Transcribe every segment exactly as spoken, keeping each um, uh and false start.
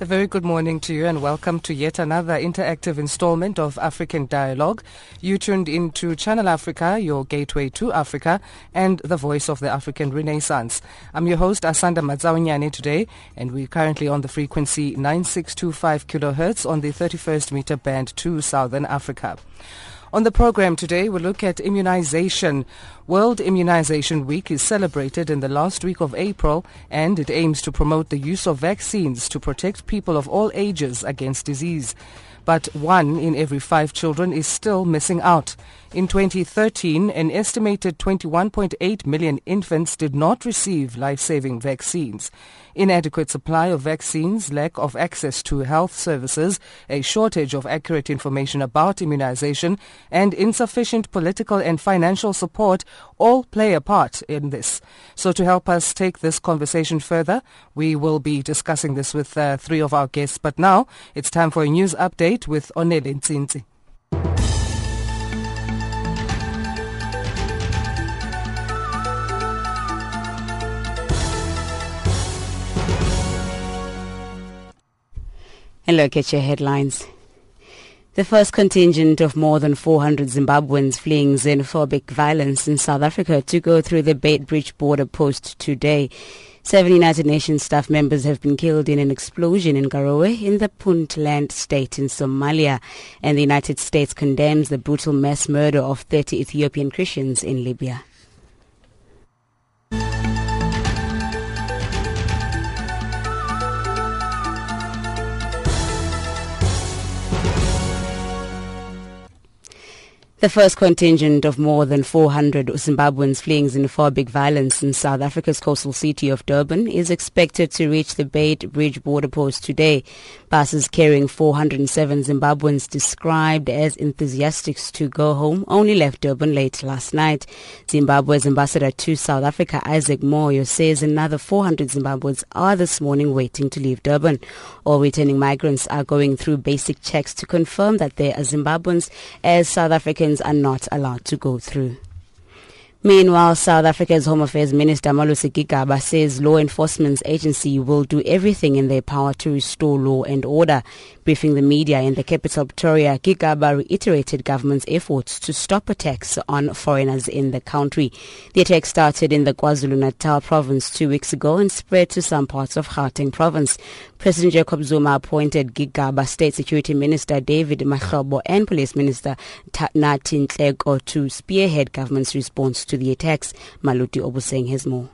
A very good morning to you and welcome to yet another interactive installment of African Dialogue. You tuned into Channel Africa, your gateway to Africa, and the voice of the African Renaissance. I'm your host, Asanda Mazzawanyani, today, and we're currently on the frequency nine six two five kilohertz on the thirty-first meter band to Southern Africa. On the program today, we'll look at immunization. World Immunization Week is celebrated in the last week of April, and it aims to promote the use of vaccines to protect people of all ages against disease. But one in every five children is still missing out. In twenty thirteen, an estimated twenty-one point eight million infants did not receive life-saving vaccines. Inadequate supply of vaccines, lack of access to health services, a shortage of accurate information about immunization, and insufficient political and financial support all play a part in this. So to help us take this conversation further, we will be discussing this with uh, three of our guests. But now it's time for a news update with Onel Tzintzi. And look at your headlines. The first contingent of more than four hundred Zimbabweans fleeing xenophobic violence in South Africa to go through the Beitbridge border post today. Seven United Nations staff members have been killed in an explosion in Garowe in the Puntland state in Somalia. And the United States condemns the brutal mass murder of thirty Ethiopian Christians in Libya. The first contingent of more than four hundred Zimbabweans fleeing xenophobic violence in South Africa's coastal city of Durban is expected to reach the Beitbridge border post today. Buses carrying four hundred seven Zimbabweans described as enthusiastics to go home only left Durban late last night. Zimbabwe's ambassador to South Africa, Isaac Moyo, says another four hundred Zimbabweans are this morning waiting to leave Durban. All returning migrants are going through basic checks to confirm that they are Zimbabweans, as South Africans are not allowed to go through. Meanwhile, South Africa's Home Affairs Minister Malusi Gigaba says law enforcement agency will do everything in their power to restore law and order. Briefing the media in the capital Pretoria, Gigaba reiterated government's efforts to stop attacks on foreigners in the country. The attack started in the KwaZulu-Natal province two weeks ago and spread to some parts of Gauteng province. President Jacob Zuma appointed Gigaba State Security Minister David Machabo and Police Minister Tatnatin Tintego to spearhead government's response to the attacks. Maluti Obuseng has more.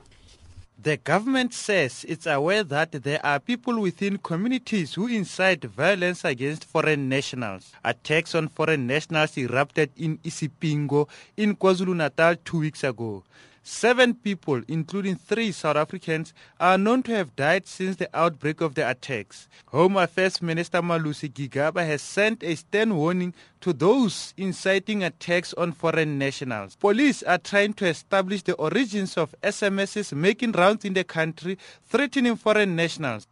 The government says it's aware that there are people within communities who incite violence against foreign nationals. Attacks on foreign nationals erupted in Isipingo in KwaZulu-Natal two weeks ago. Seven people, including three South Africans, are known to have died since the outbreak of the attacks. Home Affairs Minister Malusi Gigaba has sent a stern warning to those inciting attacks on foreign nationals. Police are trying to establish the origins of S M Ses making rounds in the country, threatening foreign nationals.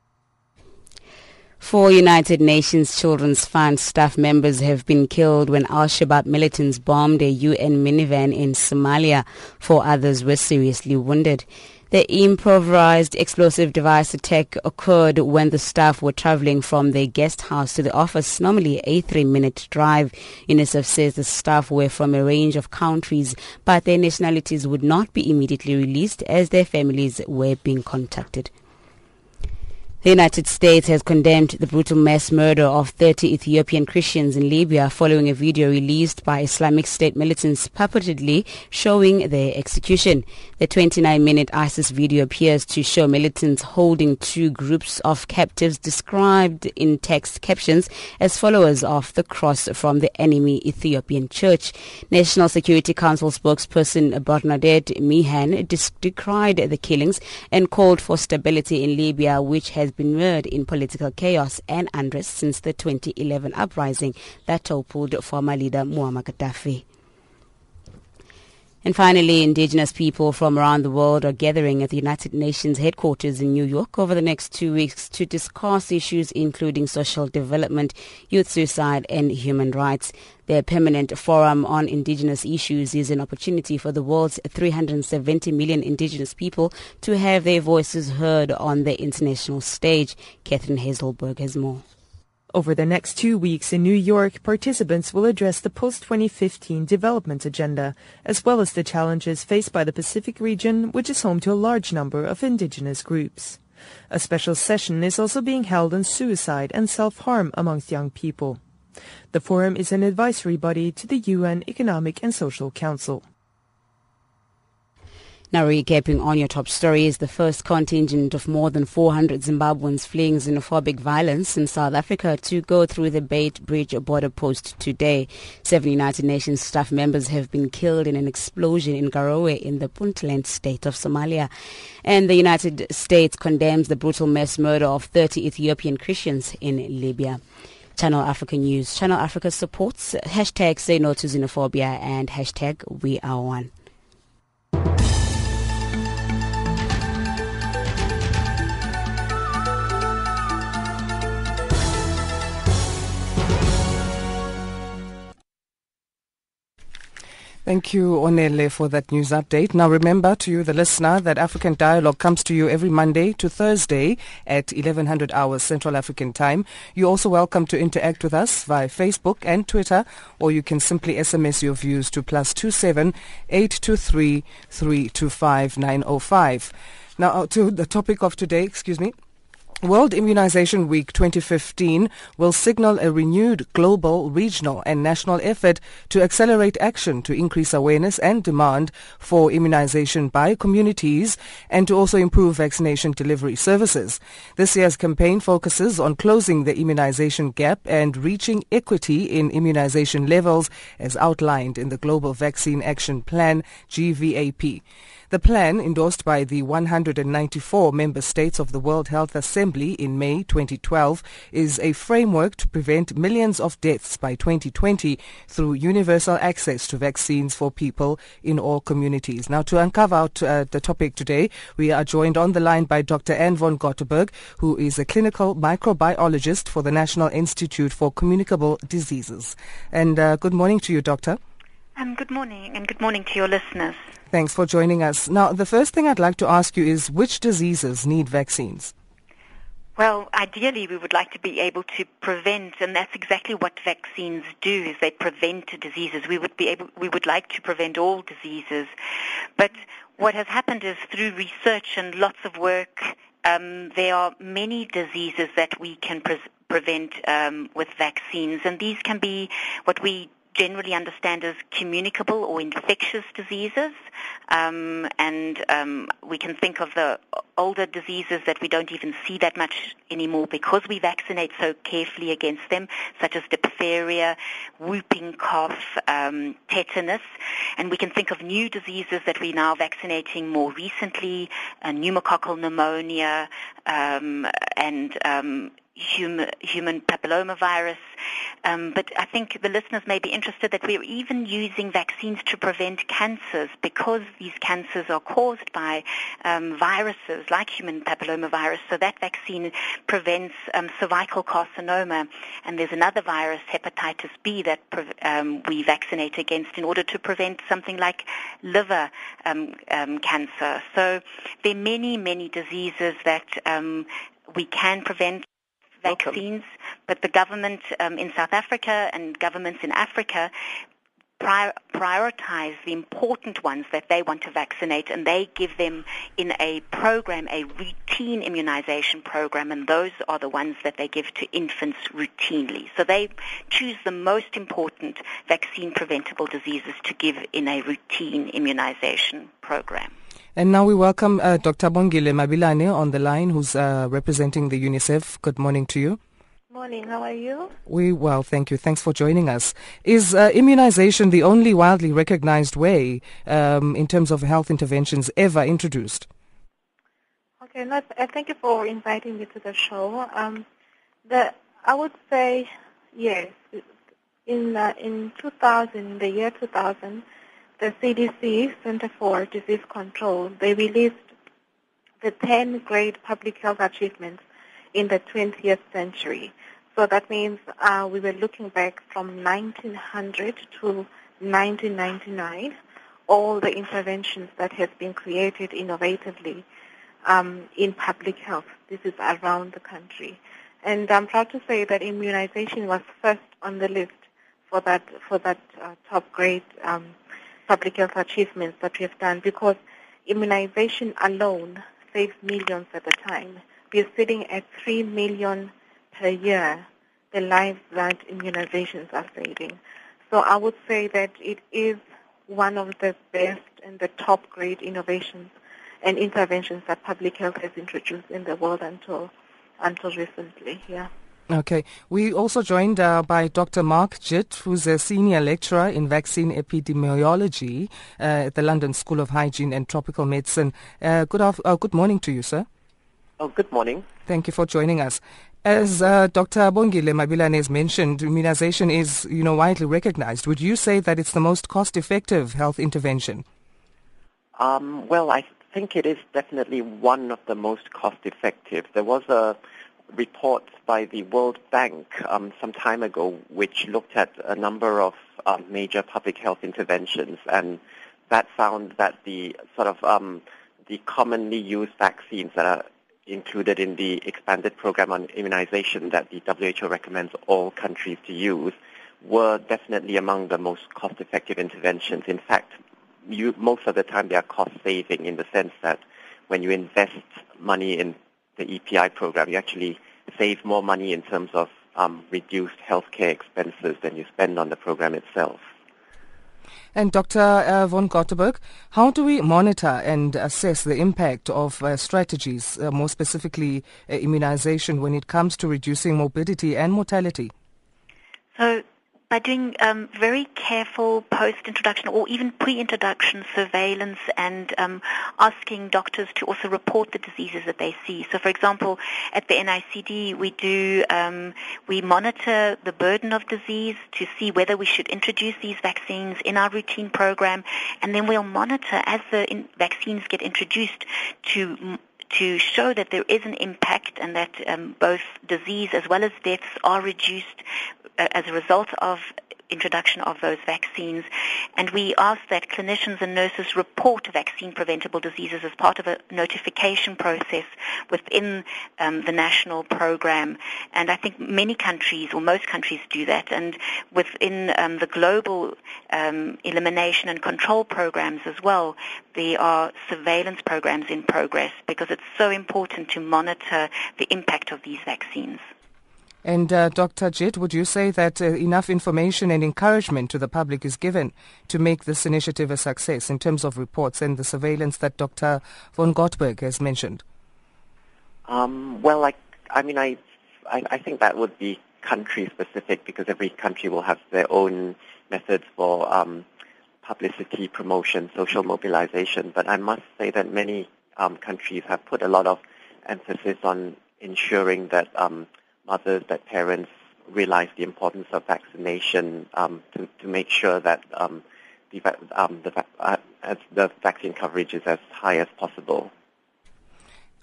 Four United Nations Children's Fund staff members have been killed when Al-Shabaab militants bombed a U N minivan in Somalia. Four others were seriously wounded. The improvised explosive device attack occurred when the staff were traveling from their guest house to the office, normally a three-minute drive. UNICEF says the staff were from a range of countries, but their nationalities would not be immediately released as their families were being contacted. The United States has condemned the brutal mass murder of thirty Ethiopian Christians in Libya following a video released by Islamic State militants purportedly showing their execution. The twenty-nine minute ISIS video appears to show militants holding two groups of captives described in text captions as followers of the cross from the enemy Ethiopian church. National Security Council spokesperson Bernadette Meehan decried the killings and called for stability in Libya, which has been mired in political chaos and unrest since the twenty eleven uprising that toppled former leader Muammar Gaddafi. And finally, indigenous people from around the world are gathering at the United Nations headquarters in New York over the next two weeks to discuss issues including social development, youth suicide and human rights. The permanent forum on indigenous issues is an opportunity for the world's three hundred seventy million indigenous people to have their voices heard on the international stage. Catherine Hazelberg has more. Over the next two weeks in New York, participants will address the post twenty fifteen development agenda, as well as the challenges faced by the Pacific region, which is home to a large number of indigenous groups. A special session is also being held on suicide and self-harm amongst young people. The forum is an advisory body to the U N Economic and Social Council. Now recapping on your top stories, the first contingent of more than four hundred Zimbabweans fleeing xenophobic violence in South Africa to go through the Beitbridge border post today. Seven United Nations staff members have been killed in an explosion in Garowe in the Puntland state of Somalia. And the United States condemns the brutal mass murder of thirty Ethiopian Christians in Libya. Channel Africa News. Channel Africa supports hashtag say no to xenophobia and hashtag we are one. Thank you, Onele, for that news update. Now remember to you, the listener, that African Dialogue comes to you every Monday to Thursday at eleven hundred hours Central African Time. You're also welcome to interact with us via Facebook and Twitter, or you can simply S M S your views to plus two seven eight two three three two five nine zero five. Now to the topic of today, excuse me. World Immunization Week twenty fifteen will signal a renewed global, regional and national effort to accelerate action to increase awareness and demand for immunization by communities and to also improve vaccination delivery services. This year's campaign focuses on closing the immunization gap and reaching equity in immunization levels as outlined in the Global Vaccine Action Plan, G VAP. The plan, endorsed by the one hundred ninety-four member states of the World Health Assembly in May twenty twelve, is a framework to prevent millions of deaths by twenty twenty through universal access to vaccines for people in all communities. Now, to uncover out, uh, the topic today, we are joined on the line by Doctor Anne von Gottberg, who is a clinical microbiologist for the National Institute for Communicable Diseases. And uh, good morning to you, Doctor. Um, good morning, and good morning to your listeners. Thanks for joining us. Now, the first thing I'd like to ask you is which diseases need vaccines? Well, ideally, we would like to be able to prevent, and that's exactly what vaccines do, is they prevent diseases. We would be able, we would like to prevent all diseases. But what has happened is through research and lots of work, um, there are many diseases that we can pre- prevent um, with vaccines, and these can be what we generally understand as communicable or infectious diseases, um, and um, we can think of the older diseases that we don't even see that much anymore because we vaccinate so carefully against them, such as diphtheria, whooping cough, um, tetanus, and we can think of new diseases that we're now vaccinating more recently, uh, pneumococcal pneumonia, um, and um, Human, human papillomavirus, um, but I think the listeners may be interested that we're even using vaccines to prevent cancers because these cancers are caused by um, viruses like human papillomavirus. So that vaccine prevents um, cervical carcinoma, and there's another virus, hepatitis B, that pre- um, we vaccinate against in order to prevent something like liver um, um, cancer. So there are many, many diseases that um, we can prevent. Vaccines, but the government um, in South Africa and governments in Africa prior, prioritize the important ones that they want to vaccinate, and they give them in a program, a routine immunization program, and those are the ones that they give to infants routinely. So they choose the most important vaccine-preventable diseases to give in a routine immunization program. And now we welcome uh, Doctor Bongile Mabilane on the line, who's uh, representing the UNICEF. Good morning to you. Morning, how are you? We well, thank you. Thanks for joining us. Is uh, immunization the only widely recognized way um, in terms of health interventions ever introduced? Okay, no, uh, thank you for inviting me to the show. Um, the, I would say yes. In, uh, in two thousand, the year two thousand, the C D C, Center for Disease Control, they released the ten great public health achievements in the twentieth century. So that means uh, we were looking back from nineteen hundred to nineteen ninety-nine, all the interventions that has been created innovatively um, in public health. This is around the country. And I'm proud to say that immunization was first on the list for that, for that uh, top great um public health achievements that we have done, because immunization alone saves millions at a time. We are sitting at three million per year, the lives that immunizations are saving. So I would say that it is one of the best and the top grade innovations and interventions that public health has introduced in the world until until recently, yeah. Okay. We also joined uh, by Doctor Mark Jit, who's a senior lecturer in vaccine epidemiology uh, at the London School of Hygiene and Tropical Medicine. Uh, good, af- uh, good morning to you, sir. Oh, good morning. Thank you for joining us. As uh, Doctor Bongile Mabilane has mentioned, immunization is, you know, widely recognized. Would you say that it's the most cost-effective health intervention? Um, well, I think it is definitely one of the most cost-effective. There was a report by the World Bank um, some time ago, which looked at a number of uh, major public health interventions, and that found that the sort of um, the commonly used vaccines that are included in the expanded program on immunization that the W H O recommends all countries to use were definitely among the most cost-effective interventions. In fact, you, most of the time they are cost-saving in the sense that when you invest money in the E P I program, you actually save more money in terms of um, reduced healthcare expenses than you spend on the program itself. And Doctor Uh, von Gottberg, how do we monitor and assess the impact of uh, strategies, uh, more specifically uh, immunization, when it comes to reducing morbidity and mortality? So, by doing um, very careful post-introduction or even pre-introduction surveillance, and um, asking doctors to also report the diseases that they see. So, for example, at the N I C D, we do um, we monitor the burden of disease to see whether we should introduce these vaccines in our routine program, and then we'll monitor as the in- vaccines get introduced to. M- to show that there is an impact, and that um, both disease as well as deaths are reduced uh, as a result of introduction of those vaccines. And we ask that clinicians and nurses report vaccine-preventable diseases as part of a notification process within um, the national program. And I think many countries, or most countries, do that. And within um, the global um, elimination and control programs as well, there are surveillance programs in progress, because it's so important to monitor the impact of these vaccines. And uh, Doctor Jit, would you say that uh, enough information and encouragement to the public is given to make this initiative a success in terms of reports and the surveillance that Doctor von Gottberg has mentioned? Um, well, I, I mean, I, I, I think that would be country-specific, because every country will have their own methods for um, publicity, promotion, social mobilization. But I must say that many um, countries have put a lot of emphasis on ensuring that Um, mothers, that parents realize the importance of vaccination um, to, to make sure that um, the, um, the, uh, as the vaccine coverage is as high as possible.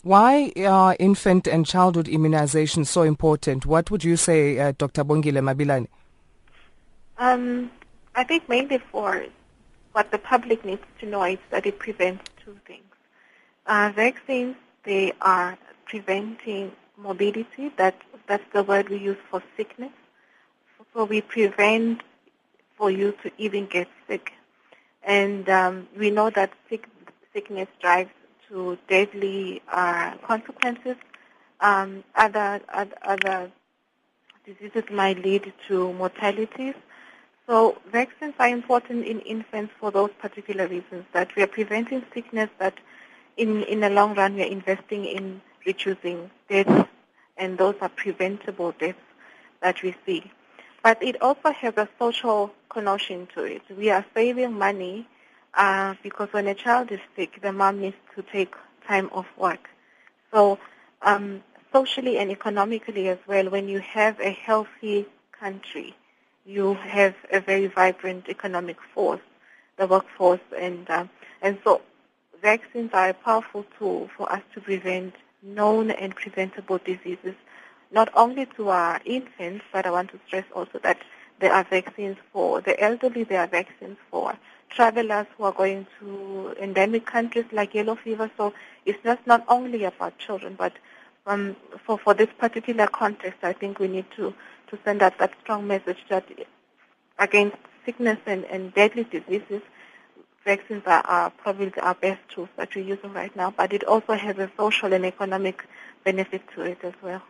Why are infant and childhood immunizations so important? What would you say, uh, Doctor Bongile Mabilane? Um, I think mainly for what the public needs to know is that it prevents two things. Uh, vaccines, they are preventing morbidity, that, that's the word we use for sickness. So we prevent for you to even get sick. And um, we know that sick, sickness drives to deadly uh, consequences. Um, other, other, other diseases might lead to mortalities. So vaccines are important in infants for those particular reasons, that we are preventing sickness, that in, in the long run we are investing in reducing deaths, and those are preventable deaths that we see. But it also has a social connotation to it. We are saving money uh, because when a child is sick, the mom needs to take time off work. So um, socially and economically as well, when you have a healthy country, you have a very vibrant economic force, the workforce, and uh, and so vaccines are a powerful tool for us to prevent known and preventable diseases, not only to our infants, but I want to stress also that there are vaccines for the elderly, there are vaccines for travelers who are going to endemic countries like yellow fever. So it's just not only about children, but um, for, for this particular context, I think we need to, to send out that strong message that against sickness and, and deadly diseases, vaccines are, are probably our best tools that we're using right now, but it also has a social and economic benefit to it as well.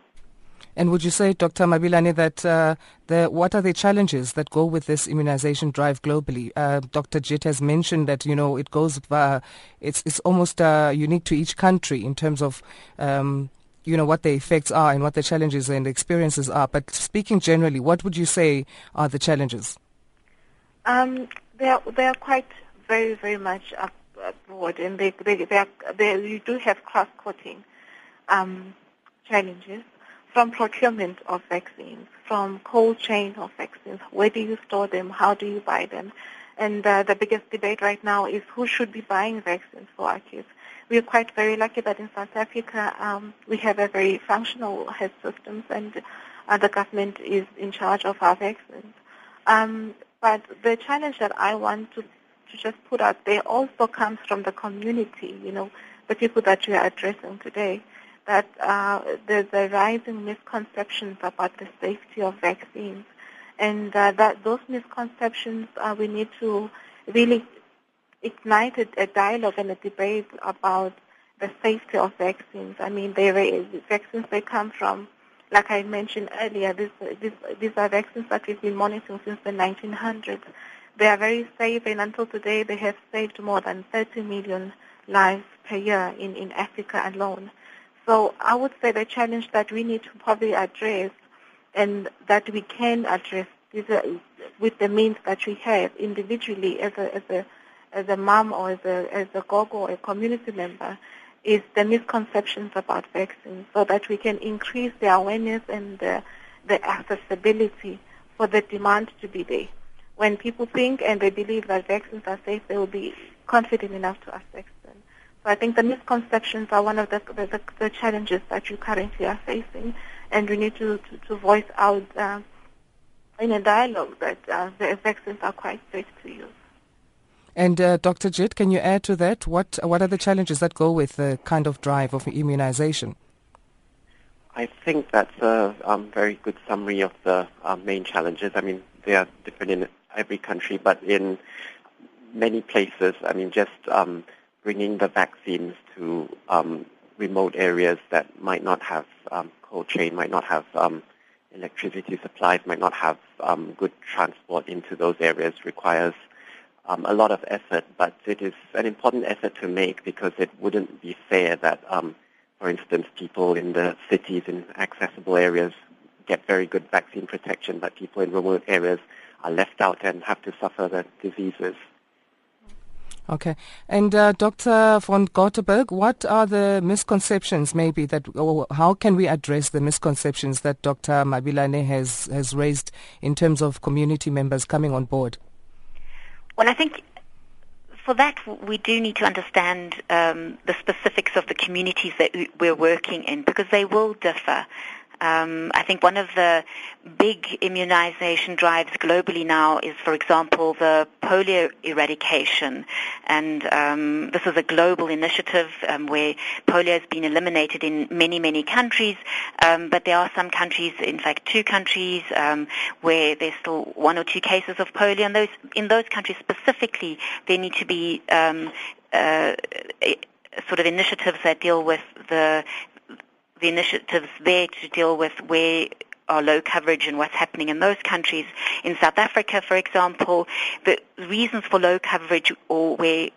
And would you say, Doctor Mabilane, that uh, the, what are the challenges that go with this immunization drive globally? Uh, Doctor Jit has mentioned that, you know, it goes, uh, it's, it's almost uh, unique to each country in terms of, um, you know, what the effects are and what the challenges and experiences are. But speaking generally, what would you say are the challenges? Um, they are, they are quite... very, very much abroad, and they, they, they, are, they you do have cross-cutting um, challenges from procurement of vaccines, from cold chain of vaccines. Where do you store them? How do you buy them? And uh, the biggest debate right now is who should be buying vaccines for our kids. We are quite very lucky that in South Africa um, we have a very functional health systems, and uh, the government is in charge of our vaccines. Um, but the challenge that I want to to just put out there also comes from the community, you know, the people that we are addressing today, that uh, there's a rising misconceptions about the safety of vaccines, and uh, that those misconceptions, uh, we need to really ignite a, a dialogue and a debate about the safety of vaccines. I mean, they vaccines, they come from, like I mentioned earlier, this, this, these are vaccines that we've been monitoring since the nineteen hundreds. They are very safe, and until today they have saved more than thirty million lives per year in, in Africa alone. So I would say the challenge that we need to probably address, and that we can address is, uh, with the means that we have individually as a, as a, as a mom or as a, as a gogo or a community member, is the misconceptions about vaccines, so that we can increase the awareness and the, the accessibility for the demand to be there. When people think and they believe that vaccines are safe, they will be confident enough to accept them. So I think the misconceptions are one of the, the, the challenges that you currently are facing, and we need to, to, to voice out uh, in a dialogue that uh, the vaccines are quite safe to use. And uh, Doctor Jit, can you add to that? What, what are the challenges that go with the kind of drive of immunization? I think that's a um, very good summary of the uh, main challenges. I mean, they are different in every country, but in many places, I mean, just um, bringing the vaccines to um, remote areas that might not have um, cold chain, might not have um, electricity supplies, might not have um, good transport into those areas requires um, a lot of effort, but it is an important effort to make, because it wouldn't be fair that, um, for instance, people in the cities in accessible areas get very good vaccine protection, but people in remote areas are left out and have to suffer the diseases. Okay. And uh, Doctor von Gottberg, what are the misconceptions maybe that, or how can we address the misconceptions that Doctor Mabilane has, has raised in terms of community members coming on board? Well, I think for that we do need to understand um, the specifics of the communities that we're working in, because they will differ. Um, I think one of the big immunization drives globally now is, for example, the polio eradication. And um, this is a global initiative um, where polio has been eliminated in many, many countries. Um, but there are some countries, in fact, two countries, um, where there's still one or two cases of polio. And those, in those countries specifically, there need to be um, uh, sort of initiatives that deal with the the initiatives there to deal with where are low coverage and what's happening in those countries. In South Africa, for example, the reasons for low coverage or where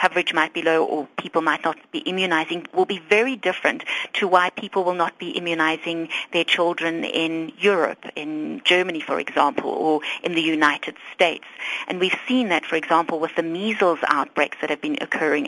coverage might be low or people might not be immunizing will be very different to why people will not be immunizing their children in Europe, in Germany, for example, or in the United States. And we've seen that, for example, with the measles outbreaks that have been occurring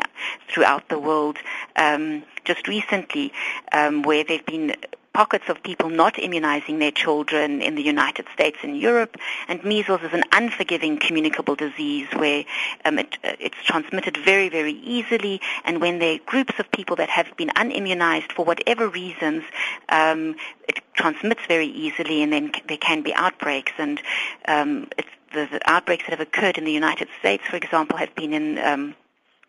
throughout the world um, just recently, um, where there have been pockets of people not immunizing their children in the United States and Europe. And measles is an unforgiving communicable disease where um, it, it's transmitted very, very easily. And when there are groups of people that have been unimmunized for whatever reasons, um, it transmits very easily and then c- there can be outbreaks. And um, it's the, the outbreaks that have occurred in the United States, for example, have been in, um,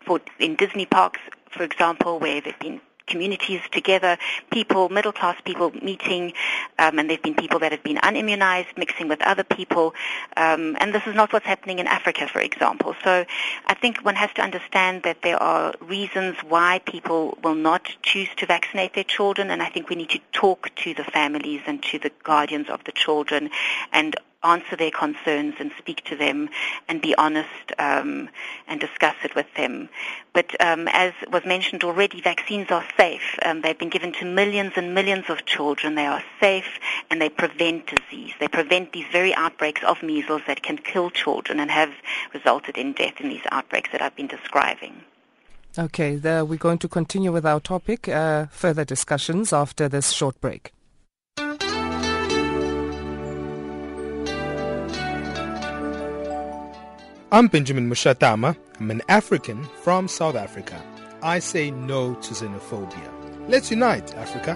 for, in Disney parks, for example, where they've been communities together, people, middle-class people meeting, um, and there have been people that have been unimmunized mixing with other people. Um, and this is not what's happening in Africa, for example. So I think one has to understand that there are reasons why people will not choose to vaccinate their children, and I think we need to talk to the families and to the guardians of the children and answer their concerns and speak to them and be honest um, and discuss it with them. But um, as was mentioned already, vaccines are safe. Um, they've been given to millions and millions of children. They are safe and they prevent disease. They prevent these very outbreaks of measles that can kill children and have resulted in death in these outbreaks that I've been describing. Okay, there we're going to continue with our topic, uh, further discussions after this short break. I'm Benjamin Mushatama. I'm an African from South Africa. I say no to xenophobia. Let's unite, Africa.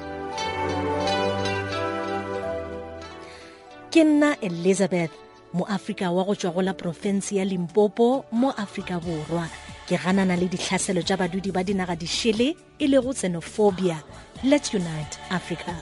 Kenna Elizabeth, mo Afrika wa go tswa go la province ya Limpopo mo Afrika Borwa. Ke ganana le ditlhaselo tja badudi ba dinaga di shele e le go xenophobia. Let's unite, Africa.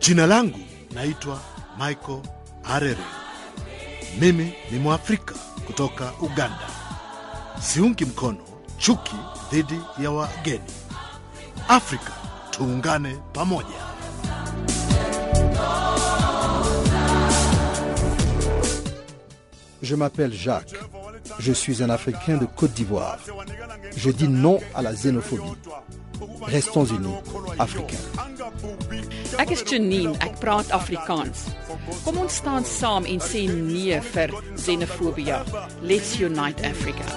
Jina langu naitwa Michael Arere. Mimi ni Mwafrika kutoka Uganda. Siungi mkono chuki dhidi ya wageni. Afrika tuungane pamoja. Je m'appelle Jacques. Je suis un Africain de Côte d'Ivoire. Je dis non à la xénophobie. Restons unis, Africains. Ek is Janine, ek praat Afrikaans. Kom ons staan saam en sê nee vir xenofobia. Let's unite Africa.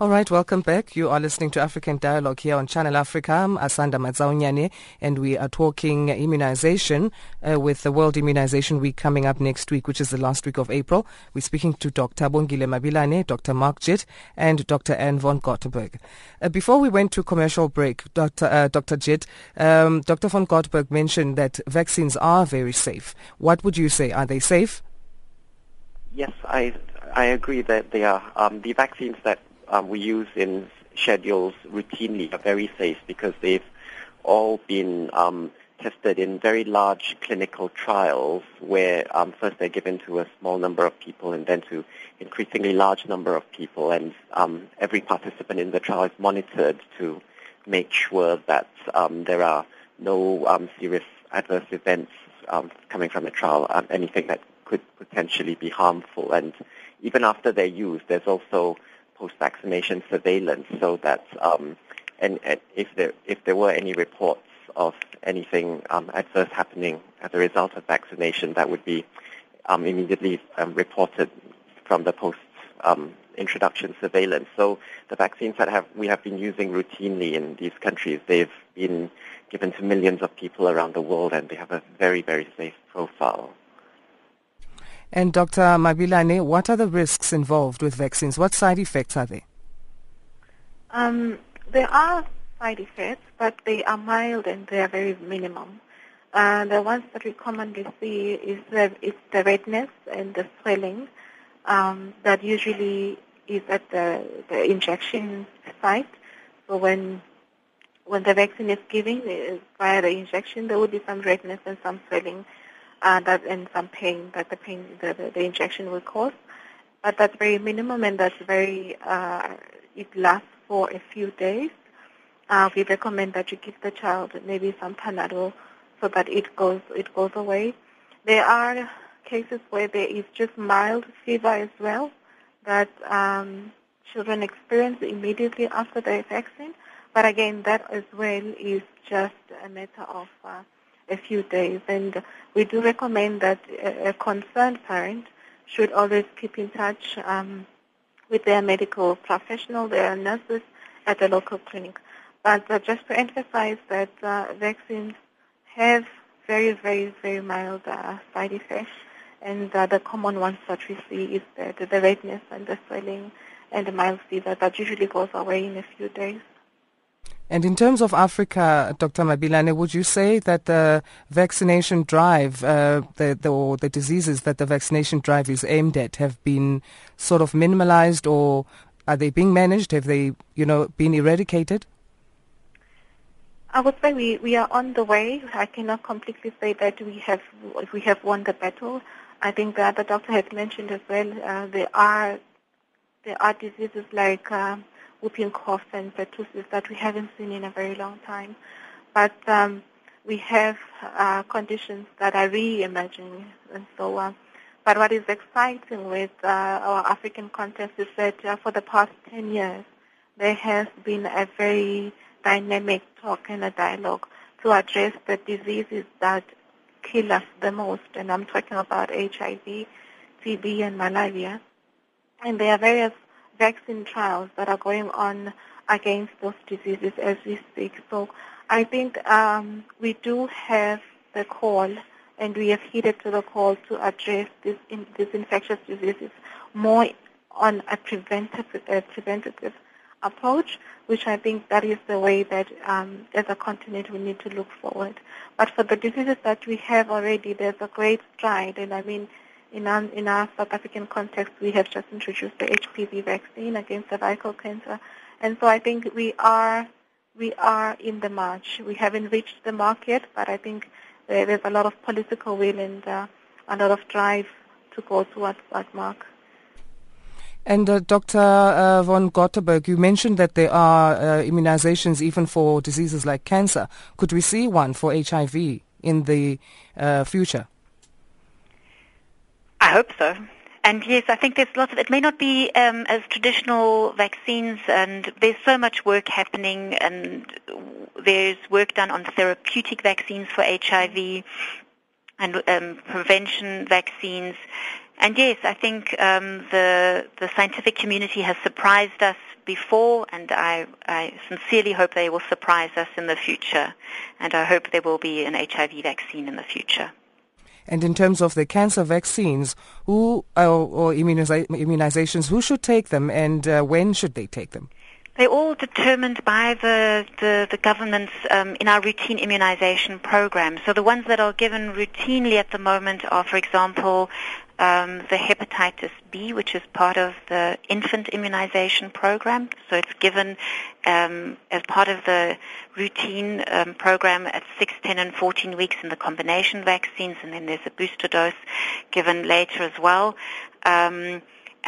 All right, welcome back. You are listening to African Dialogue here on Channel Africa. I'm Asanda Mazzawanyani, and we are talking immunization uh, with the World Immunization Week coming up next week, which is the last week of April. We're speaking to Doctor Bongile Mabilane, Doctor Mark Jit, and Doctor Anne von Gottberg. Uh, before we went to commercial break, Doctor Uh, Doctor Jit, um, Doctor von Gottberg mentioned that vaccines are very safe. What would you say? Are they safe? Yes, I I agree that they are. Um, the vaccines that Um, we use in schedules routinely are very safe because they've all been um, tested in very large clinical trials where um, first they're given to a small number of people and then to increasingly large number of people, and um, every participant in the trial is monitored to make sure that um, there are no um, serious adverse events um, coming from the trial, um, anything that could potentially be harmful. And even after they're used, there's also post-vaccination surveillance, so that um, and, and if there if there were any reports of anything um, adverse happening as a result of vaccination, that would be um, immediately um, reported from the post um, introduction surveillance. So the vaccines that have we have been using routinely in these countries, they've been given to millions of people around the world, and they have a very, very safe profile. And Doctor Mabilane, what are the risks involved with vaccines? What side effects are there? Um, there are side effects, but they are mild and they are very minimum. Uh, the ones that we commonly see is the, is the redness and the swelling um, that usually is at the, the injection site. So when when the vaccine is given via the injection, there will be some redness and some swelling. Uh, that and some pain that the pain the, the, the injection will cause, but that's very minimum and that's very uh, it lasts for a few days. Uh, we recommend that you give the child maybe some Panadol so that it goes it goes away. There are cases where there is just mild fever as well that um, children experience immediately after the vaccine, but again that as well is just a matter of. Uh, a few days, and we do recommend that a concerned parent should always keep in touch um, with their medical professional, their nurses at the local clinic. But uh, just to emphasize that uh, vaccines have very, very, very mild uh, side effects, and uh, the common ones that we see is the, the redness and the swelling and the mild fever that usually goes away in a few days. And in terms of Africa, Doctor Mabilane, would you say that the vaccination drive, uh, the, the, or the diseases that the vaccination drive is aimed at have been sort of minimalized, or are they being managed? Have they, you know, been eradicated? I would say we, we are on the way. I cannot completely say that we have we have won the battle. I think that the doctor has mentioned as well, uh, there are there are diseases like... Uh, whooping cough and pertussis that we haven't seen in a very long time. But um, we have uh, conditions that are re-emerging and so on. But what is exciting with uh, our African context is that uh, for the past ten years, there has been a very dynamic talk and a dialogue to address the diseases that kill us the most. And I'm talking about H I V, T B, and malaria. And there are various vaccine trials that are going on against those diseases as we speak. So I think um, we do have the call, and we have heeded to the call to address this in, these infectious diseases more on a preventative, a preventative approach, which I think that is the way that um, as a continent we need to look forward. But for the diseases that we have already, there's a great stride, and I mean, In our, in our South African context, we have just introduced the H P V vaccine against cervical cancer, and so I think we are we are in the march. We haven't reached the mark yet, but I think there's a lot of political will and uh, a lot of drive to go towards that mark. And uh, Doctor Uh, von Gottberg, you mentioned that there are uh, immunizations even for diseases like cancer. Could we see one for H I V in the uh, future? I hope so. And yes, I think there's lots of, it may not be um, as traditional vaccines, and there's so much work happening, and there's work done on therapeutic vaccines for H I V and um, prevention vaccines. And yes, I think um, the the scientific community has surprised us before, and I, I sincerely hope they will surprise us in the future. And I hope there will be an H I V vaccine in the future. And in terms of the cancer vaccines, who uh, or immuniza- immunizations, who should take them, and uh, when should they take them? They're all determined by the, the, the governments um, in our routine immunization program. So the ones that are given routinely at the moment are, for example, um, the hepatitis B, which is part of the infant immunization program. So it's given um, as part of the routine um, program at six, ten, and fourteen weeks in the combination vaccines, and then there's a booster dose given later as well. Um,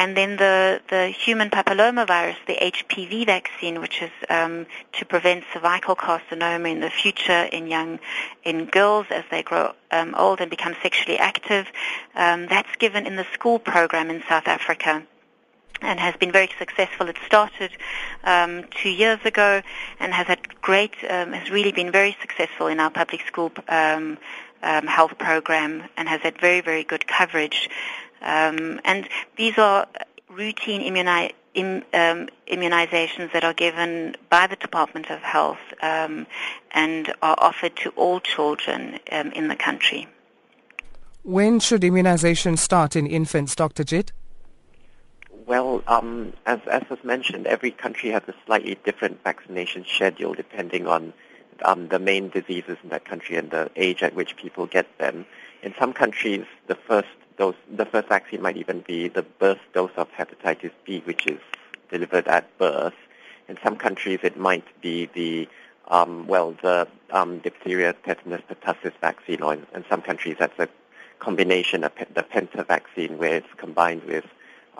And then the, the human papillomavirus, the H P V vaccine, which is um, to prevent cervical carcinoma in the future in young, in girls as they grow um, old and become sexually active, um, that's given in the school program in South Africa. and has been very successful. It started um, two years ago and has had great, um, has really been very successful in our public school um, um, health program, and has had very, very good coverage. Um, and these are routine immuni- im, um, immunizations that are given by the Department of Health um, and are offered to all children um, in the country. When should immunization start in infants, Doctor Jit? Well, um, as, as was mentioned, every country has a slightly different vaccination schedule depending on um, the main diseases in that country and the age at which people get them. In some countries, the first dose, the first vaccine might even be the birth dose of hepatitis B, which is delivered at birth. In some countries, it might be the, um, well, the um, diphtheria, tetanus, pertussis vaccine, or in, in some countries, that's a combination of the Penta vaccine, where it's combined with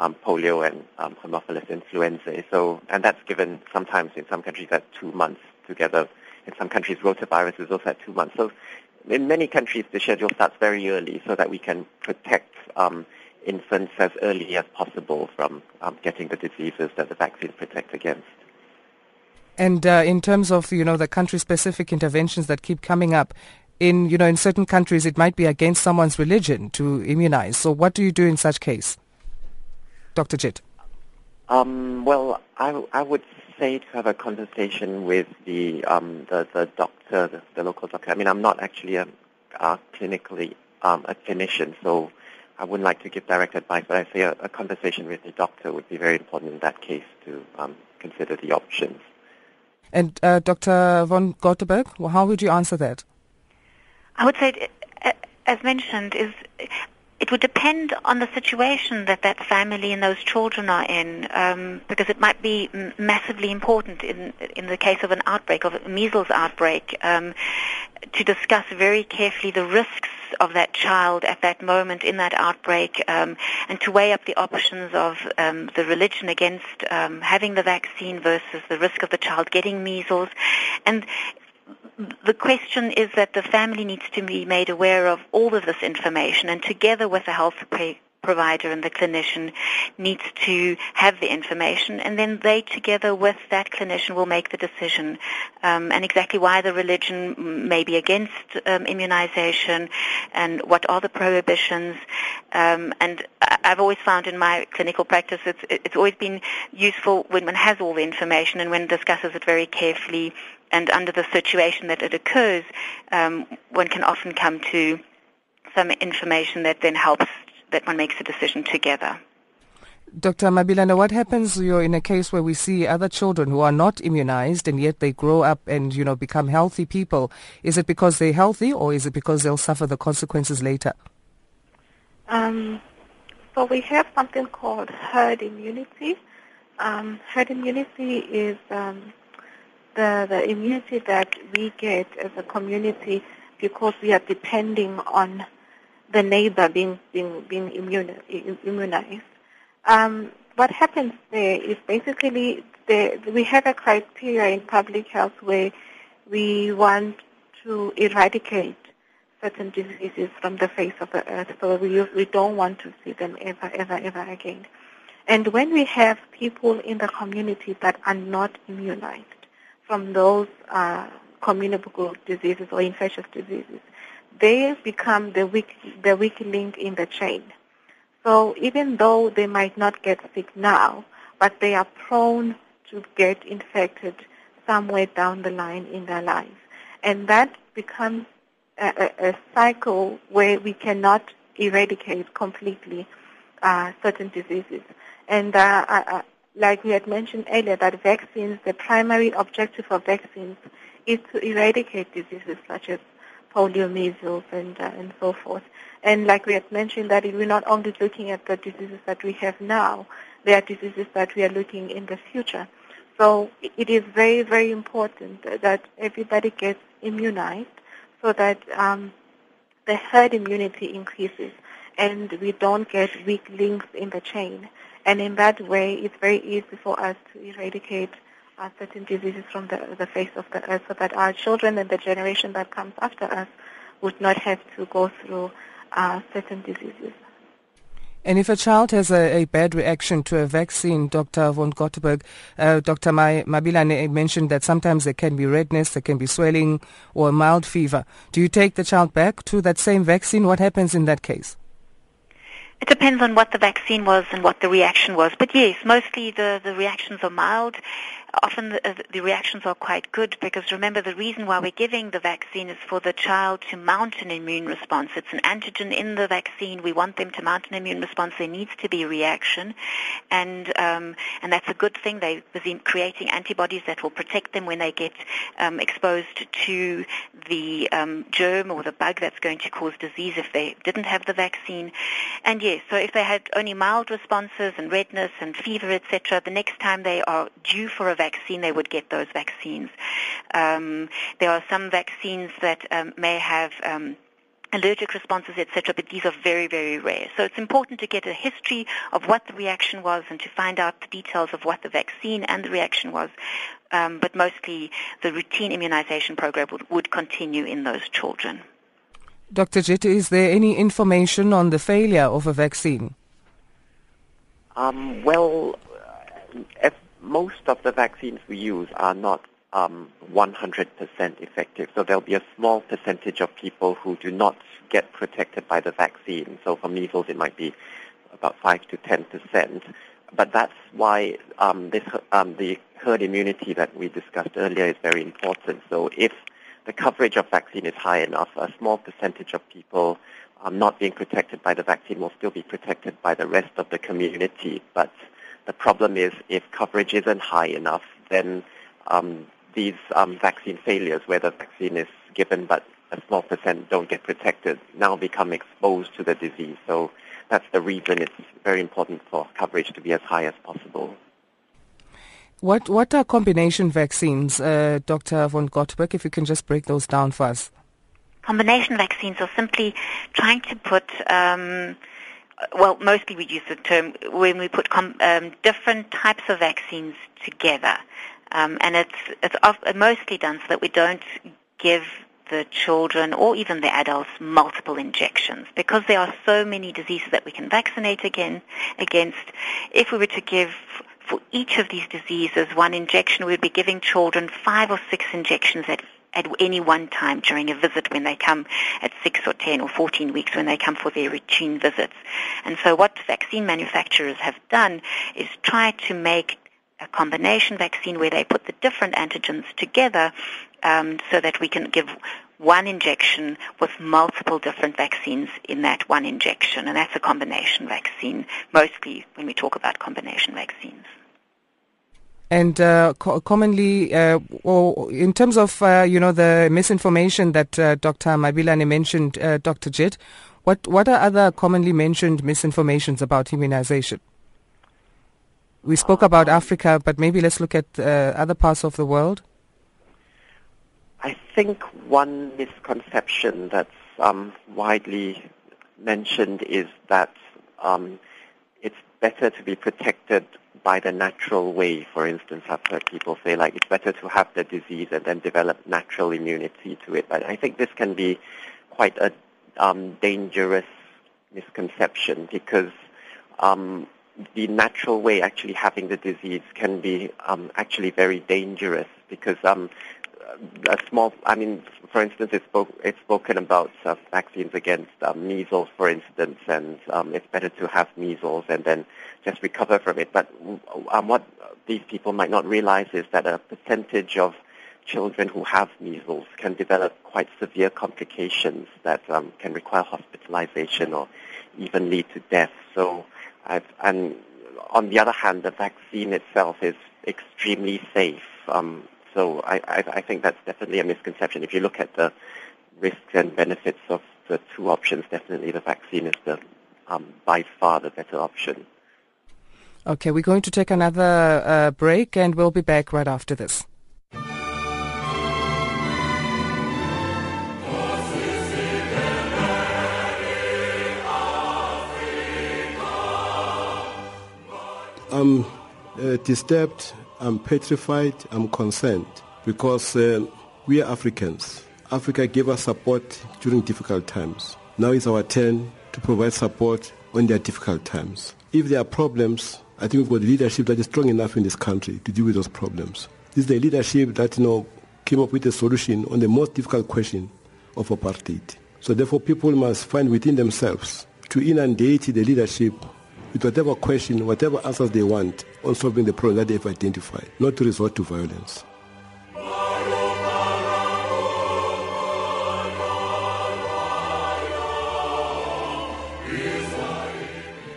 Um, polio and um, Haemophilus influenzae. So, and that's given sometimes in some countries at two months together. In some countries, rotavirus is also at two months. So, in many countries, the schedule starts very early so that we can protect um, infants as early as possible from um, getting the diseases that the vaccine protects against. And uh, in terms of, you know, the country-specific interventions that keep coming up, in, you know, in certain countries, it might be against someone's religion to immunize. So, what do you do in such case? Doctor Jit? Um, well, I, I would say to have a conversation with the um, the, the doctor, the, the local doctor. I mean, I'm not actually a, a clinically um, a clinician, so I wouldn't like to give direct advice, but I say a, a conversation with the doctor would be very important in that case to um, consider the options. And uh, Doctor von Gottberg, how would you answer that? I would say, as mentioned, is... it would depend on the situation that that family and those children are in, um, because it might be m- massively important in in the case of an outbreak, of a measles outbreak, um, to discuss very carefully the risks of that child at that moment in that outbreak, um, and to weigh up the options of um, the religion against um, having the vaccine versus the risk of the child getting measles. And the question is that the family needs to be made aware of all of this information, and together with the health pre- provider and the clinician needs to have the information, and then they together with that clinician will make the decision um, and exactly why the religion may be against um, immunization and what are the prohibitions. Um, and I've always found in my clinical practice it's, it's always been useful when one has all the information and when discusses it very carefully, and under the situation that it occurs, um, one can often come to some information that then helps, that one makes a decision together. Doctor Mabilane, what happens you're in a case where we see other children who are not immunized and yet they grow up and, you know, become healthy people? Is it because they're healthy, or is it because they'll suffer the consequences later? Um, so we have something called herd immunity. Um, herd immunity is... Um, The, the immunity that we get as a community because we are depending on the neighbor being being, being immune, immunized. Um, what happens there is basically the, we have a criteria in public health where we want to eradicate certain diseases from the face of the earth, so we, we don't want to see them ever, ever, ever again. And when we have people in the community that are not immunized from those uh, communicable diseases or infectious diseases, they become the weak, the weak link in the chain. So even though they might not get sick now, but they are prone to get infected somewhere down the line in their lives. And that becomes a, a, a cycle where we cannot eradicate completely uh, certain diseases. And uh, I, I, like we had mentioned earlier, that vaccines, the primary objective of vaccines is to eradicate diseases such as polio, measles, and uh, and so forth. And like we had mentioned, that we're not only looking at the diseases that we have now, there are diseases that we are looking in the future. So it is very, very important that everybody gets immunized so that um, the herd immunity increases and we don't get weak links in the chain. And in that way, it's very easy for us to eradicate uh, certain diseases from the, the face of the earth, so that our children and the generation that comes after us would not have to go through uh, certain diseases. And if a child has a, a bad reaction to a vaccine, Doctor von Gottberg, uh, Doctor Mabilane mentioned that sometimes there can be redness, there can be swelling or a mild fever. Do you take the child back to that same vaccine? What happens in that case? It depends on what the vaccine was and what the reaction was. But yes, mostly the, the reactions are mild. Often the, the reactions are quite good because, remember, the reason why we're giving the vaccine is for the child to mount an immune response. It's an antigen in the vaccine. We want them to mount an immune response. There needs to be a reaction, and um, and that's a good thing. They're busy creating antibodies that will protect them when they get um, exposed to the um, germ or the bug that's going to cause disease if they didn't have the vaccine. And, yes, so if they had only mild responses and redness and fever, et cetera, the next time they are due for a vaccine, they would get those vaccines. Um, there are some vaccines that um, may have um, allergic responses, et cetera, but these are very, very rare. So it's important to get a history of what the reaction was and to find out the details of what the vaccine and the reaction was. Um, but mostly the routine immunization program would, would continue in those children. Doctor Jit, is there any information on the failure of a vaccine? Um, well, if most of the vaccines we use are not um, one hundred percent effective, so there'll be a small percentage of people who do not get protected by the vaccine. So for measles, it might be about five to ten percent. But that's why um, this, um, the herd immunity that we discussed earlier is very important. So if the coverage of vaccine is high enough, a small percentage of people um, not being protected by the vaccine will still be protected by the rest of the community. But the problem is if coverage isn't high enough, then um, these um, vaccine failures, where the vaccine is given but a small percent don't get protected, now become exposed to the disease. So that's the reason it's very important for coverage to be as high as possible. What what are combination vaccines, uh, Doctor von Gottberg, if you can just break those down for us? Combination vaccines are simply trying to put... Um Well, mostly we use the term when we put com- um, different types of vaccines together, um, and it's it's off- mostly done so that we don't give the children or even the adults multiple injections, because there are so many diseases that we can vaccinate again against. If we were to give for each of these diseases one injection, we would be giving children five or six injections at at any one time during a visit when they come at six or ten or fourteen weeks when they come for their routine visits. And so what vaccine manufacturers have done is try to make a combination vaccine where they put the different antigens together um, so that we can give one injection with multiple different vaccines in that one injection. And that's a combination vaccine, mostly when we talk about combination vaccines. And uh, co- commonly, uh, or in terms of uh, you know the misinformation that uh, Doctor Mabilane mentioned, uh, Doctor Jit, what what are other commonly mentioned misinformations about immunization? We spoke about Africa, but maybe let's look at uh, other parts of the world. I think one misconception that's um, widely mentioned is that um, it's better to be protected by the natural way. For instance, I've heard people say, like, it's better to have the disease and then develop natural immunity to it. But I think this can be quite a um, dangerous misconception, because um, the natural way, actually having the disease, can be um, actually very dangerous, because um, a small, I mean, for instance, it's, spoke, it's spoken about uh, vaccines against um, measles, for instance, and um, it's better to have measles and then just recover from it. But um, what these people might not realize is that a percentage of children who have measles can develop quite severe complications that um, can require hospitalization or even lead to death. So, I've, and on the other hand, the vaccine itself is extremely safe. Um, So I, I, I think that's definitely a misconception. If you look at the risks and benefits of the two options, definitely the vaccine is the um, by far the better option. Okay, we're going to take another uh, break, and we'll be back right after this. I'm uh, disturbed. I'm petrified, I'm concerned, because uh, we are Africans. Africa gave us support during difficult times. Now it's our turn to provide support on their difficult times. If there are problems, I think we've got leadership that is strong enough in this country to deal with those problems. This is the leadership that, you know, came up with a solution on the most difficult question of apartheid. So therefore people must find within themselves to inundate the leadership with whatever question, whatever answers they want on solving the problem that they've identified, not to resort to violence.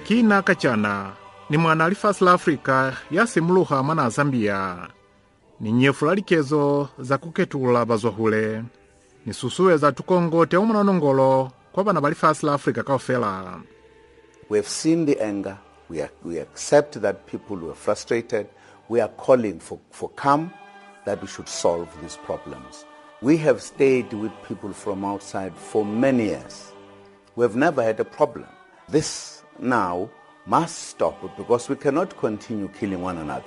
Kina Kachana ni mwanaarifa South Africa yasimuluha mana Zambia ni nyefulalikizo za kuketula bazwahule ni susuwe za tukongo te umana nongolo kwa banabalifa South Africa kaofela. We've seen the anger, we, are, we accept that people were frustrated, we are calling for, for calm, that we should solve these problems. We have stayed with people from outside for many years. We've never had a problem. This now must stop because we cannot continue killing one another.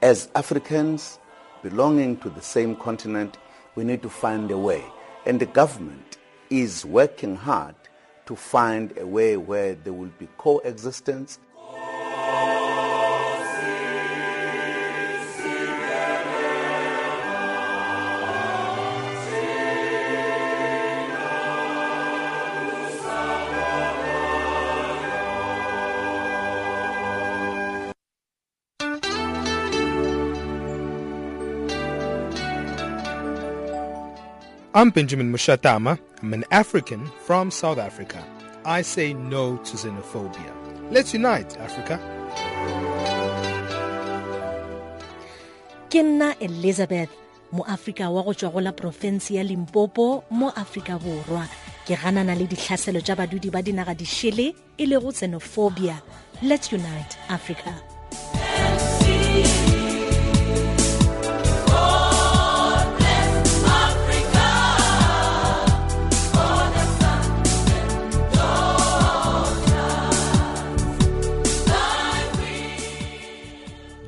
As Africans belonging to the same continent, we need to find a way. And the government is working hard to find a way where there will be coexistence. I'm Benjamin Mushatama. I'm an African from South Africa. I say no to xenophobia. Let's unite, Africa. Kenna Elizabeth, mo Africa wa go tswa la province ya Limpopo mo Africa borwa. Ke ganana le ditlhaselo tja badudi ba dinaga di shele e le go xenophobia. Let's unite, Africa.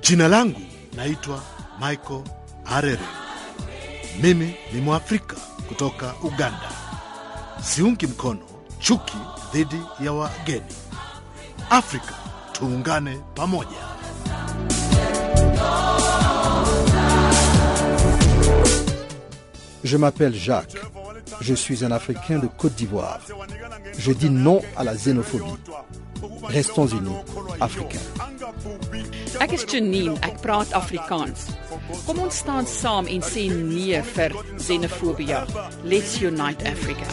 Jina langu naitwa Michael Arere. Mimi ni Mwafrika kutoka Uganda. Siungi mkono chuki dhidi ya wageni. Afrika tuungane pamoja. Je m'appelle Jacques. Je suis un Africain de Côte d'Ivoire. Je dis non à la xénophobie. Restons unis, Africains. Ek is Janine, ek praat Afrikaans. Kom ons staan saam en sê nee vir xenofobia. Let's unite Africa.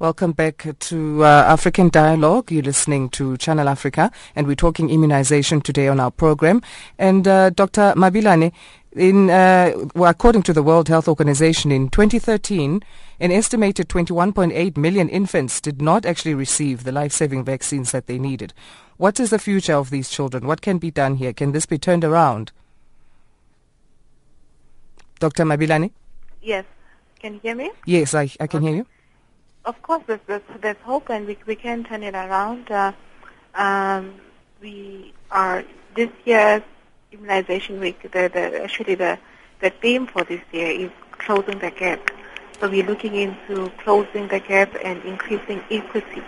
Welcome back to uh, African Dialogue. You're listening to Channel Africa, and we're talking immunization today on our program. And uh, Doctor Mabilane, in, uh, well, according to the World Health Organization, in twenty thirteen, an estimated twenty-one point eight million infants did not actually receive the life-saving vaccines that they needed. What is the future of these children? What can be done here? Can this be turned around? Doctor Mabilane? Yes. Can you hear me? Yes, I, I can okay. hear you. Of course, there's, there's, there's hope, and we, we can turn it around. Uh, um, we are this year's Immunization Week. The, the, actually, the, the theme for this year is closing the gap. So we're looking into closing the gap and increasing equity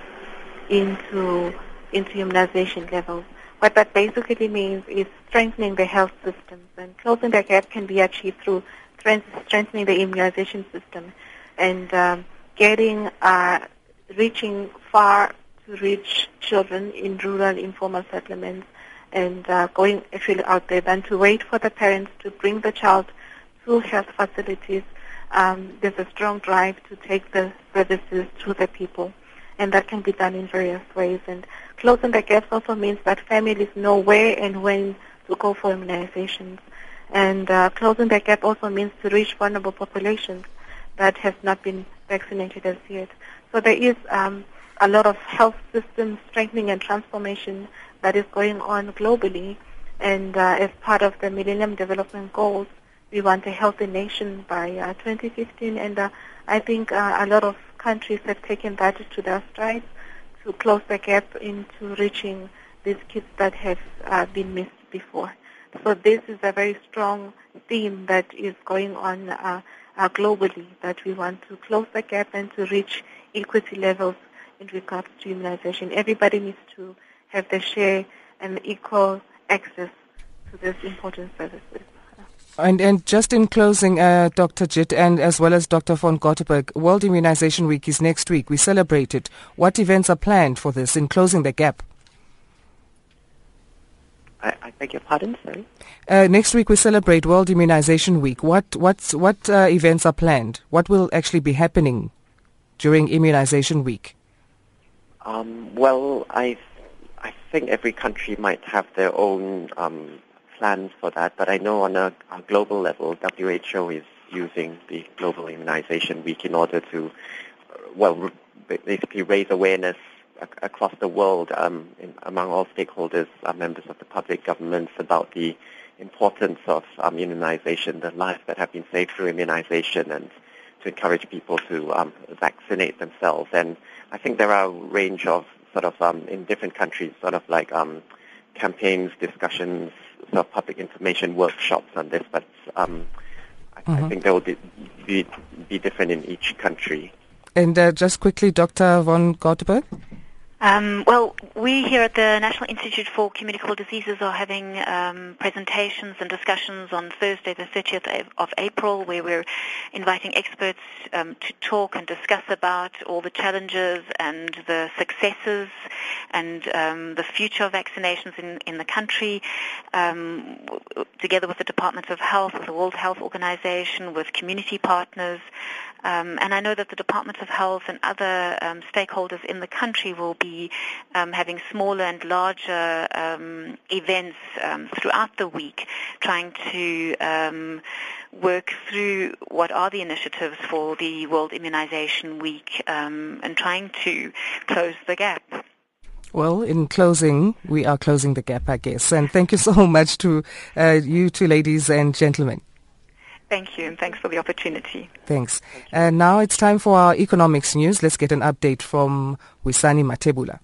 into into immunization levels. What that basically means is strengthening the health systems, and closing the gap can be achieved through strengthening the immunization system, and um, getting, uh, reaching far to reach children in rural informal settlements, and uh, going actually out there than to wait for the parents to bring the child to health facilities. Um, there's a strong drive to take the services to the people, and that can be done in various ways. And closing the gaps also means that families know where and when to go for immunizations. And uh, closing the gap also means to reach vulnerable populations that have not been vaccinated as yet. So there is um, a lot of health system strengthening and transformation that is going on globally, and uh, as part of the Millennium Development Goals, we want a healthy nation by uh, twenty fifteen, and uh, I think uh, a lot of countries have taken that to their strides to close the gap into reaching these kids that have uh, been missed before. So this is a very strong theme that is going on uh, uh, globally, that we want to close the gap and to reach equity levels in regards to immunization. Everybody needs to have their share and equal access to these important services. And, and just in closing, uh, Doctor Jit, and as well as Doctor von Gottberg, World Immunization Week is next week. We celebrate it. What events are planned for this in closing the gap? I, I beg your pardon, sorry? Uh, next week we celebrate World Immunization Week. What what's, what uh, events are planned? What will actually be happening during Immunization Week? Um, well, I, I think every country might have their own um, plans for that, but I know on a, a global level, W H O is using the Global Immunization Week in order to, well, basically raise awareness ac- across the world um, in, among all stakeholders, uh, members of the public, governments, about the importance of um, immunization, the lives that have been saved through immunization, and to encourage people to um, vaccinate themselves. And I think there are a range of sort of, um, in different countries, sort of like um, campaigns, discussions, sort of public information workshops on this, but um, mm-hmm. I, I think they will be, be, be different in each country. And uh, just quickly, Doctor von Gottberg? Um, well, we here at the National Institute for Communicable Diseases are having um, presentations and discussions on Thursday the thirtieth of April, where we're inviting experts um, to talk and discuss about all the challenges and the successes and um, the future of vaccinations in, in the country, um, together with the Department of Health, with the World Health Organization, with community partners. Um, and I know that the Department of Health and other um, stakeholders in the country will be um, having smaller and larger um, events um, throughout the week, trying to um, work through what are the initiatives for the World Immunization Week um, and trying to close the gap. Well, in closing, we are closing the gap, I guess. And thank you so much to uh, you two ladies and gentlemen. Thank you, and thanks for the opportunity. Thanks. And now it's time for our economics news. Let's get an update from Wisani Matebula.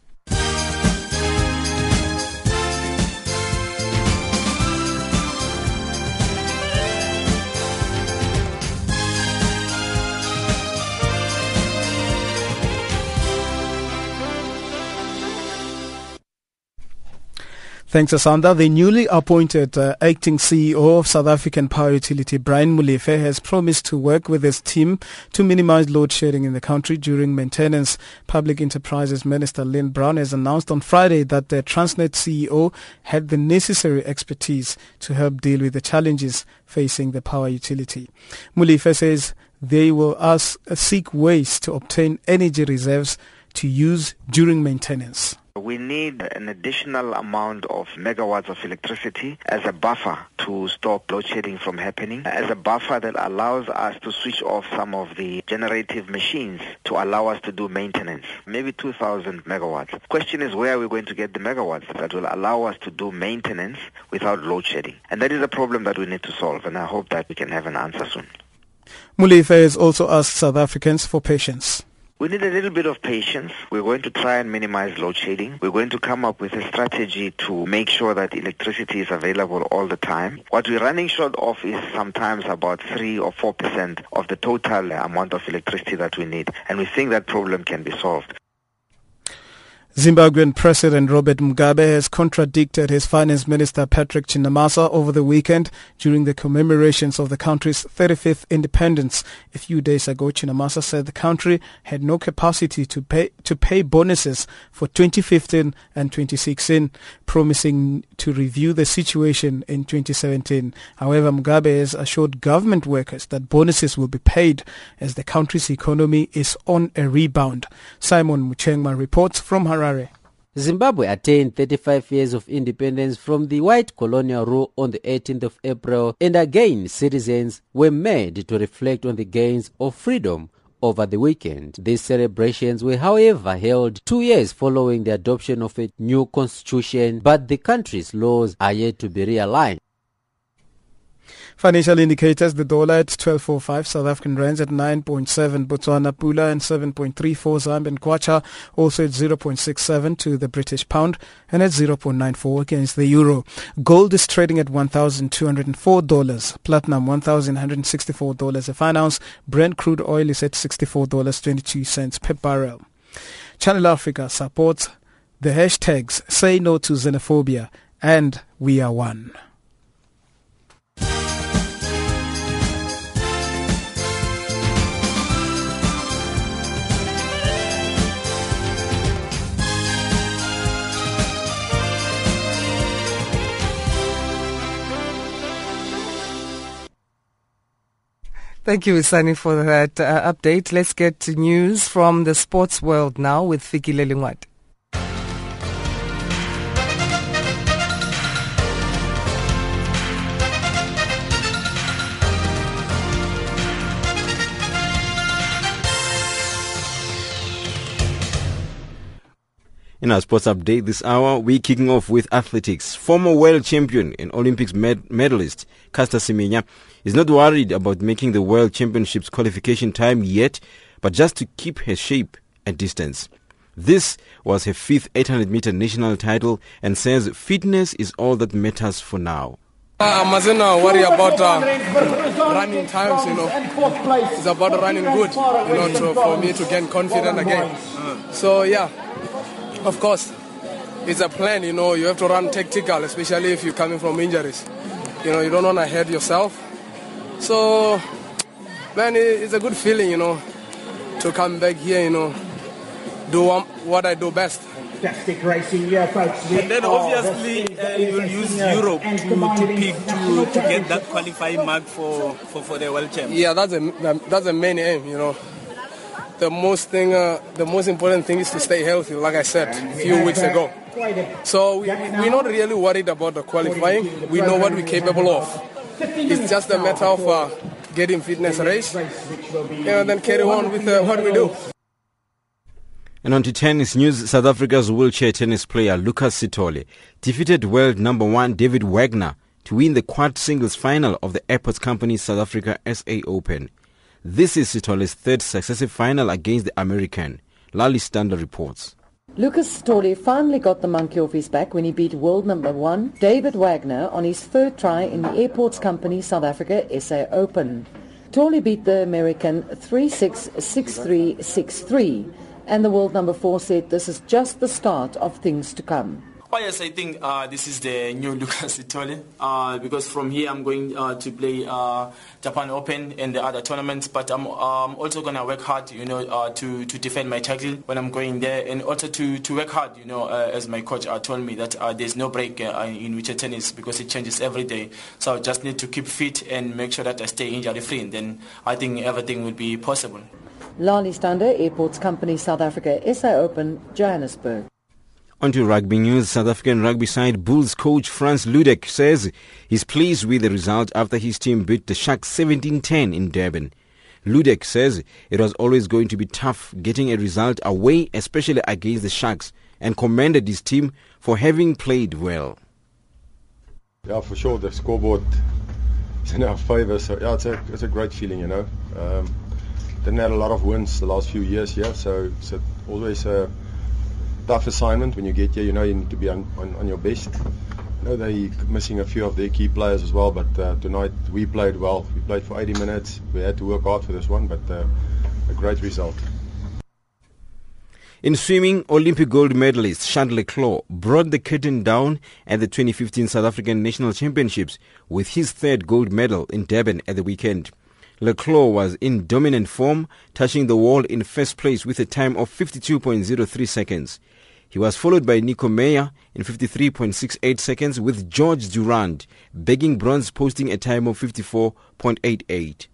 Thanks, Asanda. The newly appointed uh, acting C E O of South African Power Utility, Brian Molefe, has promised to work with his team to minimize load shedding in the country during maintenance. Public Enterprises Minister Lynn Brown has announced on Friday that the Transnet C E O had the necessary expertise to help deal with the challenges facing the power utility. Molefe says they will ask, uh, seek ways to obtain energy reserves to use during maintenance. We need an additional amount of megawatts of electricity as a buffer to stop load shedding from happening, as a buffer that allows us to switch off some of the generative machines to allow us to do maintenance, maybe two thousand megawatts. Question is, where are we going to get the megawatts that will allow us to do maintenance without load shedding? And that is a problem that we need to solve, and I hope that we can have an answer soon. Molefe has also asked South Africans for patience. We need a little bit of patience. We're going to try and minimize load shedding. We're going to come up with a strategy to make sure that electricity is available all the time. What we're running short of is sometimes about three or four percent of the total amount of electricity that we need. And we think that problem can be solved. Zimbabwean President Robert Mugabe has contradicted his Finance Minister Patrick Chinamasa over the weekend during the commemorations of the country's thirty-fifth independence. A few days ago, Chinamasa said the country had no capacity to pay to pay bonuses for twenty fifteen and twenty sixteen, promising to review the situation in twenty seventeen. However, Mugabe has assured government workers that bonuses will be paid as the country's economy is on a rebound. Simon Muchengma reports from Harare. Zimbabwe attained thirty-five years of independence from the white colonial rule on the eighteenth of April, and again citizens were made to reflect on the gains of freedom over the weekend. These celebrations were, however, held two years following the adoption of a new constitution, but the country's laws are yet to be realigned. Financial indicators, the dollar at twelve point four five, South African rands at nine point seven, Botswana Pula and seven point three four, Zamb and Kwacha also at zero point six seven to the British pound and at zero point nine four against the euro. Gold is trading at one thousand two hundred four dollars, platinum one thousand one hundred sixty-four dollars a fine ounce, Brent crude oil is at sixty-four dollars and twenty-two cents per barrel. Channel Africa supports the hashtags Say No to Xenophobia and We Are One. Thank you, Wisani, for that uh, update. Let's get to news from the sports world now with Fikile Lelimwat. In our sports update this hour, we're kicking off with athletics. Former world champion and Olympics med- medalist Caster Semenya is not worried about making the world championships qualification time yet, but just to keep her shape and distance. This was her fifth eight hundred meter national title and says fitness is all that matters for now. I mustn't worry about uh, running times, you know. It's about running good, you know, to, for me to gain confidence again. So, yeah. Of course, it's a plan, you know, you have to run tactical, especially if you're coming from injuries. You know, you don't want to hurt yourself. So, man, it's a good feeling, you know, to come back here, you know, do what I do best. Fantastic racing, yeah, folks. And then obviously uh, you'll use Europe to, to pick to, to get that qualifying mark for, for, for the World Champions. Yeah, that's a, that's a main aim, you know. The most thing, uh, the most important thing is to stay healthy, like I said a few weeks ago. So we, we're not really worried about the qualifying. We know what we're capable of. It's just a matter of uh, getting fitness race and then carry on with uh, what we do. And on to tennis news, South Africa's wheelchair tennis player Lucas Sithole defeated world number one David Wagner to win the quad singles final of the Airports Company South Africa S A Open. This is Sithole's third successive final against the American. Lali Standard reports. Lucas Sithole finally got the monkey off his back when he beat world number one David Wagner on his third try in the Airports Company South Africa S A Open. Sithole beat the American three six, six three, six three, and the world number four said this is just the start of things to come. Oh yes, I think uh, this is the new Lucas Sithole uh, because from here I'm going uh, to play uh, Japan Open and the other tournaments, but I'm um, also going to work hard, you know, uh, to, to defend my title when I'm going there, and also to, to work hard, you know, uh, as my coach uh, told me that uh, there's no break uh, in wheelchair tennis because it changes every day. So I just need to keep fit and make sure that I stay injury free, and then I think everything will be possible. Lali Stander, Airports Company South Africa S A Open, Johannesburg. On to rugby news. South African rugby side Bulls coach Frans Ludek says he's pleased with the result after his team beat the Sharks seventeen ten in Durban. Ludek says it was always going to be tough getting a result away, especially against the Sharks, and commended his team for having played well. Yeah, for sure. The scoreboard is in our favour. So, yeah, it's a, it's a great feeling, you know. Um, didn't have a lot of wins the last few years, yeah, so it's so always a... Uh, tough assignment when you get here, you know, you need to be on, on, on your best. I know they're missing a few of their key players as well, but uh, tonight we played well. We played for eighty minutes. We had to work hard for this one, but uh, a great result. In swimming, Olympic gold medalist Chandler Claw brought the curtain down at the twenty fifteen South African National Championships with his third gold medal in Durban at the weekend. Leclerc was in dominant form, touching the wall in first place with a time of fifty-two point zero three seconds. He was followed by Nico Meyer in fifty-three point six eight seconds, with George Durand begging bronze, posting a time of fifty-four point eight eight.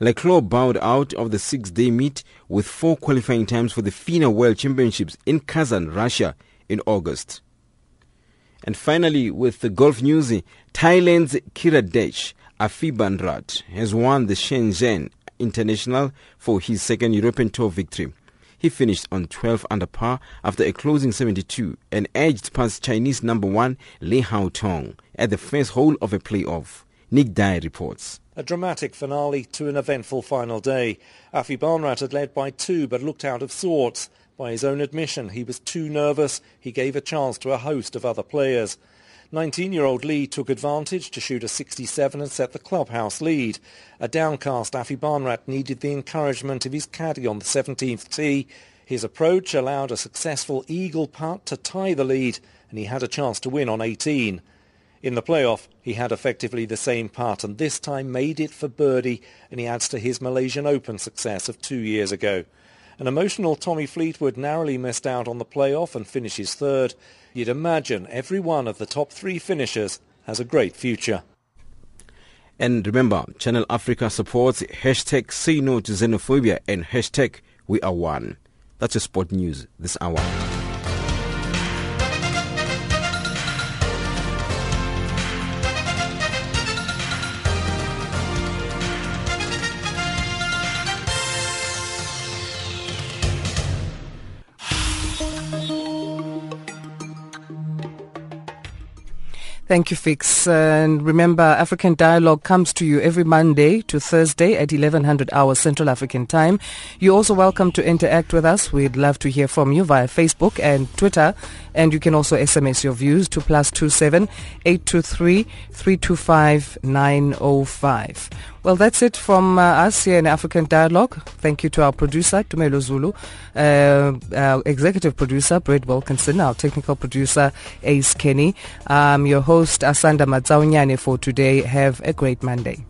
Leclerc bowed out of the six-day meet with four qualifying times for the FINA World Championships in Kazan, Russia in August. And finally, with the golf news, Thailand's Kiradech Afibanrat has won the Shenzhen International for his second European Tour victory. He finished on twelve under par after a closing seventy-two and edged past Chinese number one Li Haotong at the first hole of a playoff. Nick Dye reports. A dramatic finale to an eventful final day. Afi Barnrat had led by two but looked out of sorts. By his own admission, he was too nervous. He gave a chance to a host of other players. nineteen-year-old Lee took advantage to shoot a sixty-seven and set the clubhouse lead. A downcast Afi Barnrat needed the encouragement of his caddy on the seventeenth tee. His approach allowed a successful eagle putt to tie the lead, and he had a chance to win on eighteen. In the playoff, he had effectively the same putt and this time made it for birdie, and he adds to his Malaysian Open success of two years ago. An emotional Tommy Fleetwood narrowly missed out on the playoff and finishes third. You'd imagine every one of the top three finishers has a great future. And remember, Channel Africa supports hashtag say no to xenophobia and hashtag we are one. That's your sport news this hour. Thank you, Fix. And remember, African Dialogue comes to you every Monday to Thursday at eleven hundred hours Central African Time. You're also welcome to interact with us. We'd love to hear from you via Facebook and Twitter. And you can also S M S your views to plus two seven eight two three three two five nine zero five. Well, that's it from uh, us here in African Dialogue. Thank you to our producer, Tumelo Zulu, uh, our executive producer, Brad Wilkinson, our technical producer, Ace Kenny. Um, your host, Asanda Mazzawanyani, for today. Have a great Monday.